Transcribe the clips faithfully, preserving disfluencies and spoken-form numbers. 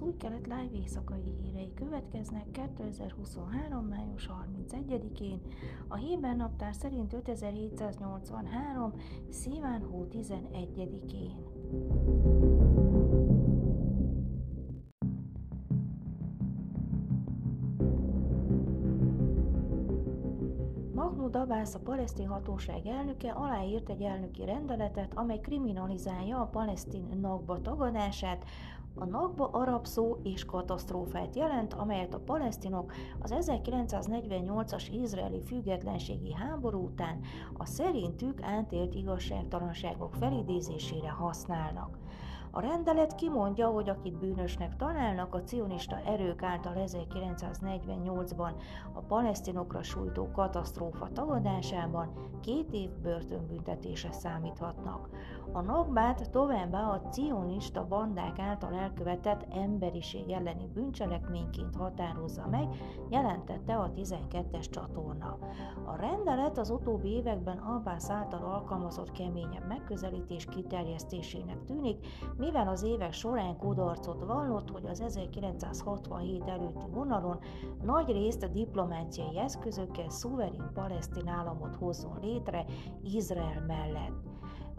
Szúj Kelet Lájv éjszakai hírei következnek kétezer-huszonhárom. május harmincegyedikén. A héber naptár szerint ötezer-hétszáznyolcvanhárom. szíván hó tizenegyedikén. Mahmoud Abbas, a palesztin hatóság elnöke aláírt egy elnöki rendeletet, amely kriminalizálja a palesztin Nakba tagadását. A Nakba arab szó és katasztrófát jelent, amelyet a palesztinok az ezerkilencszáznegyvennyolcas izraeli függetlenségi háború után a szerintük átélt igazságtalanságok felidézésére használnak. A rendelet kimondja, hogy akit bűnösnek találnak a cionista erők által ezerkilencszáznegyvennyolcban a palesztinokra sújtó katasztrófa tagadásában két év börtönbüntetése számíthatnak. A Nakbát továbbá a cionista bandák által elkövetett emberiség elleni bűncselekményként határozza meg, jelentette a tizenkettes csatorna. A rendelet az utóbbi években Abbas által alkalmazott keményebb megközelítés kiterjesztésének tűnik, mivel az évek során kudarcot vallott, hogy az ezerkilencszázhatvanhét előtti vonalon nagyrészt a diplomáciai eszközökkel szuverén palesztin államot hozzon létre Izrael mellett.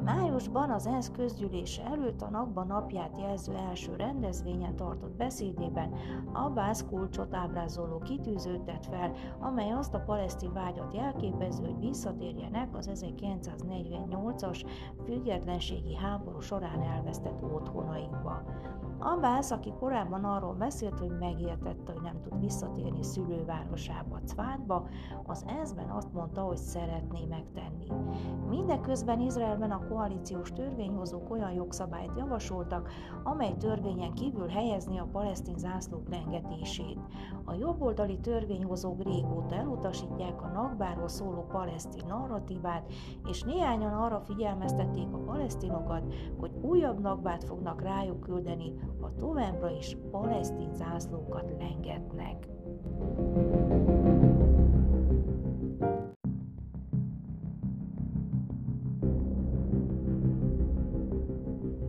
Májusban az ENSZ közgyűlése előtt a Nakba napját jelző első rendezvényen tartott beszédében Abbas kulcsot ábrázoló kitűzőt tett fel, amely azt a palesztin vágyat jelképező, hogy visszatérjenek az ezerkilencszáznegyvennyolcas függetlenségi háború során elvesztett otthonaikba. Abbas, aki korábban arról beszélt, hogy megijedett, hogy nem tud visszatérni szülővárosába, Csvádba, az enszben azt mondta, hogy szeretné megtenni. Mindeközben Izraelben a koalíciós törvényhozók olyan jogszabályt javasoltak, amely törvényen kívül helyezni a palesztin zászlók lengetését. A jobboldali törvényhozók régóta elutasítják a Nakbáról szóló palesztin narratívát, és néhányan arra figyelmeztették a palesztinokat, hogy újabb Nakbát fognak rájuk küldeni, ha továbbra is palesztin zászlókat lengetnek.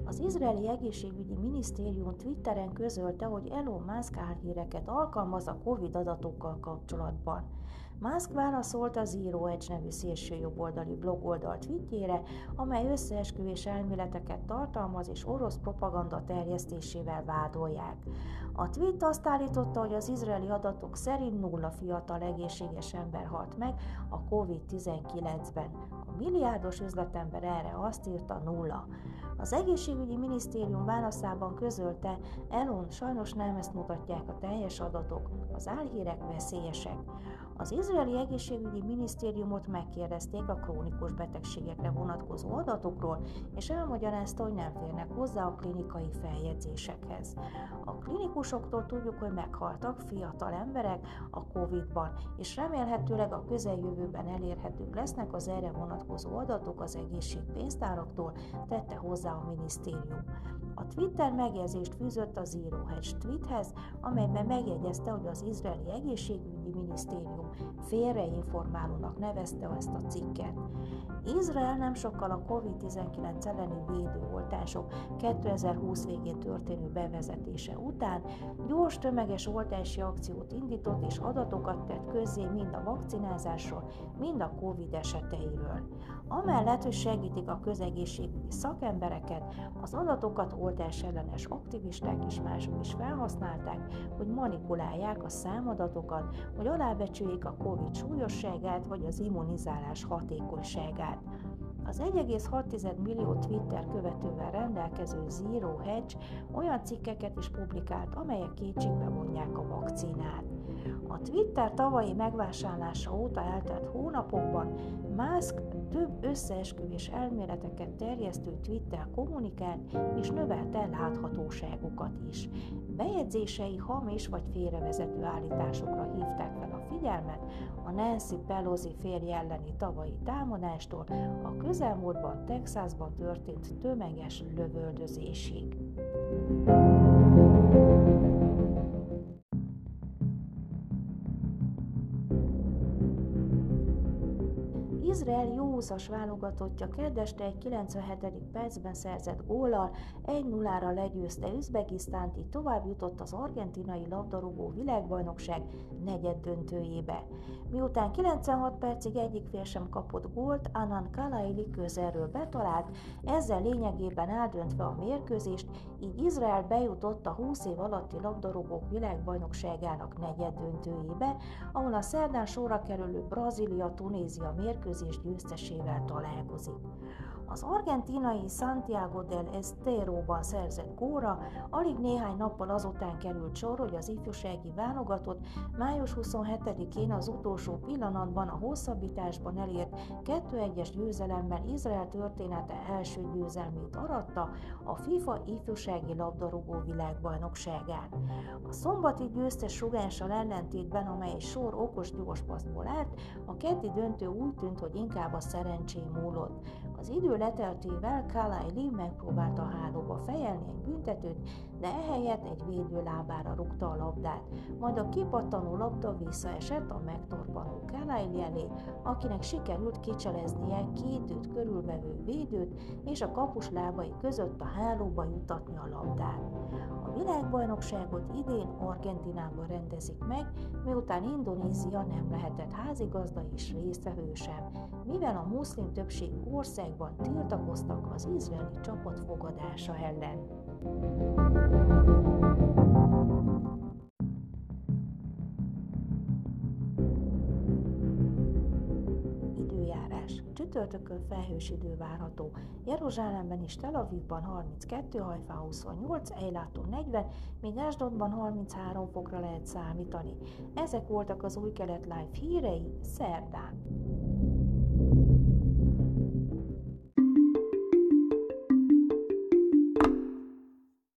Az izraeli egészségügyi minisztérium Twitteren közölte, hogy Elon Musk álhíreket alkalmaz a Covid adatokkal kapcsolatban. Musk válaszolt a Zero Hedge nevű szélsőjobboldali blogoldal tweetjére, amely összeesküvés elméleteket tartalmaz és orosz propaganda terjesztésével vádolják. A tweet azt állította, hogy az izraeli adatok szerint nulla fiatal egészséges ember halt meg a kovid tizenkilencben. A milliárdos üzletember erre azt írta: nulla. Az egészségügyi minisztérium válaszában közölte: Elon, sajnos nem ezt mutatják a teljes adatok, az álhírek veszélyesek. Az izraeli egészségügyi minisztériumot megkérdezték a krónikus betegségekre vonatkozó adatokról, és elmagyarázta, hogy nem férnek hozzá a klinikai feljegyzésekhez. A klinikusoktól tudjuk, hogy meghaltak fiatal emberek a Covid-ban, és remélhetőleg a közeljövőben elérhetők lesznek az erre vonatkozó adatok az egészségpénztáraktól, tette hozzá a minisztérium. A Twitter megjegyzést fűzött a Zero Hedge tweethez, amelyben megjegyezte, hogy az izraeli egészségügyi minisztérium félreinformálónak nevezte ezt a cikket. Izrael nem sokkal a kovid tizenkilenc elleni védőoltások kétezer-húsz végén történő bevezetése után gyors tömeges oltási akciót indított és adatokat tett közzé mind a vakcinázásról, mind a Covid eseteiről. Amellett, hogy segítik a közegészségügyi szakembereket, az adatokat oltás ellenes aktivisták és mások is felhasználták, hogy manipulálják a számadatokat, hogy alábecsüljék a Covid súlyosságát vagy az immunizálás hatékonyságát. Az egy egész hat millió Twitter követővel rendelkező Zero Hedge olyan cikkeket is publikált, amelyek kétségbe vonják a vakcinát. A Twitter tavalyi megvásárlása óta eltelt hónapokban Musk több összeesküvés elméleteket terjesztő Twitter kommunikált és növelte láthatóságukat is. Bejegyzései hamis vagy félrevezető állításokra hívták fel a figyelmet a Nancy Pelosi férje elleni tavalyi támadástól a közelmúltban Texasban történt tömeges lövöldözésig. Izrael józas válogatottja kedd este egy kilencvenhetedik percben szerzett góllal egy nulla-ra legyőzte Üzbegisztánt, így tovább jutott az argentinai labdarúgó világbajnokság negyed döntőjébe. Miután kilencvenhat percig egyik fél sem kapott gólt, Anan Kalaili közelről betalált, ezzel lényegében eldöntve a mérkőzést, így Izrael bejutott a húsz év alatti labdarúgók világbajnokságának negyed döntőjébe, ahol a szerdán sorra kerülő Brazília-Tunézia mérkőzés győztesével találkozik. Az argentinai Santiago del Esteróban szerzett gólra alig néhány nappal azután került sor, hogy az ifjúsági válogatott május huszonhetedikén az utolsó pillanatban a hosszabbításban elért kettő egyes győzelemmel Izrael története első győzelmét aratta, a FIFA ifjúsági labdarúgó világbajnokságán. A szombati győztes sugánssal ellentétben, amely egy sor okos gyorspaszból állt, a keddi döntő úgy tűnt, hogy inkább a szerencsém múlott. Az idő leteltével Kalaili megpróbálta a hálóba fejelni egy büntetőt, de ehelyett egy védő lábára rúgta a labdát, majd a kipattanó labda visszaesett a megtorpanó Kalaili elé, akinek sikerült kicseleznie két őt körülvevő védőt és a kapus lábai között a hálóba juttatni a labdát. A világbajnokságot idén Argentinában rendezik meg, miután Indonézia nem lehetett házigazda és résztvevő sem, mivel a muszlim többségű országban tiltakoztak az izraeli csapat fogadása ellen. Időjárás. Csütörtökön felhős idő várható. Jeruzsálemben és Tel Avivban harminckettő, Hajfán huszonnyolc, Eiláton negyven, míg Ásdodban harminchárom fokra lehet számítani. Ezek voltak az Új Kelet Live hírei szerdán.